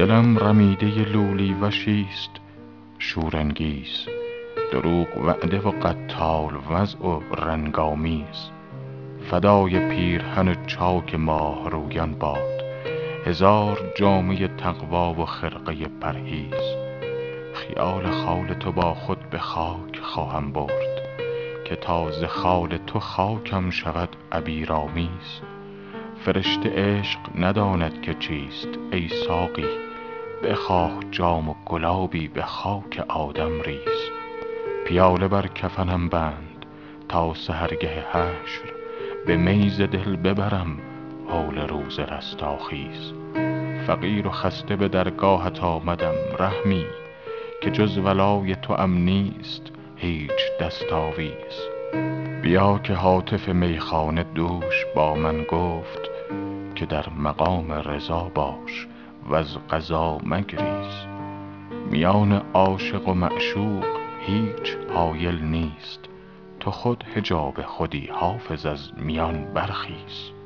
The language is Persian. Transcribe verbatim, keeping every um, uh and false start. دلم رمیده لولی وشیست شورانگیز، دروغ وعده و قتال وضع و رنگامیز. فدای پیرهن چاک ماه رویان باد، هزار جامه تقوا و خرقه پرهیز. خیال خال تو با خود به خاک خواهم برد، که تازه خال تو خاکم شود عبیرامیز. فرشته عشق نداند که چیست ای ساقی، بخواه جام و گلابی به خاک آدم ریز. پیاله بر کفنم بند تا سحرگه حشر، به میز دل ببرم حول روز رستاخیز. فقیر و خسته به درگاهت آمدم رحمی، که جز ولای توام نیست هیچ دستاویز. بیا که هاتف میخانه دوش با من گفت، که در مقام رضا باش و از قضا مگریز. میان عاشق و معشوق هیچ حایل نیست، تو خود حجاب خودی حافظ از میان برخیز.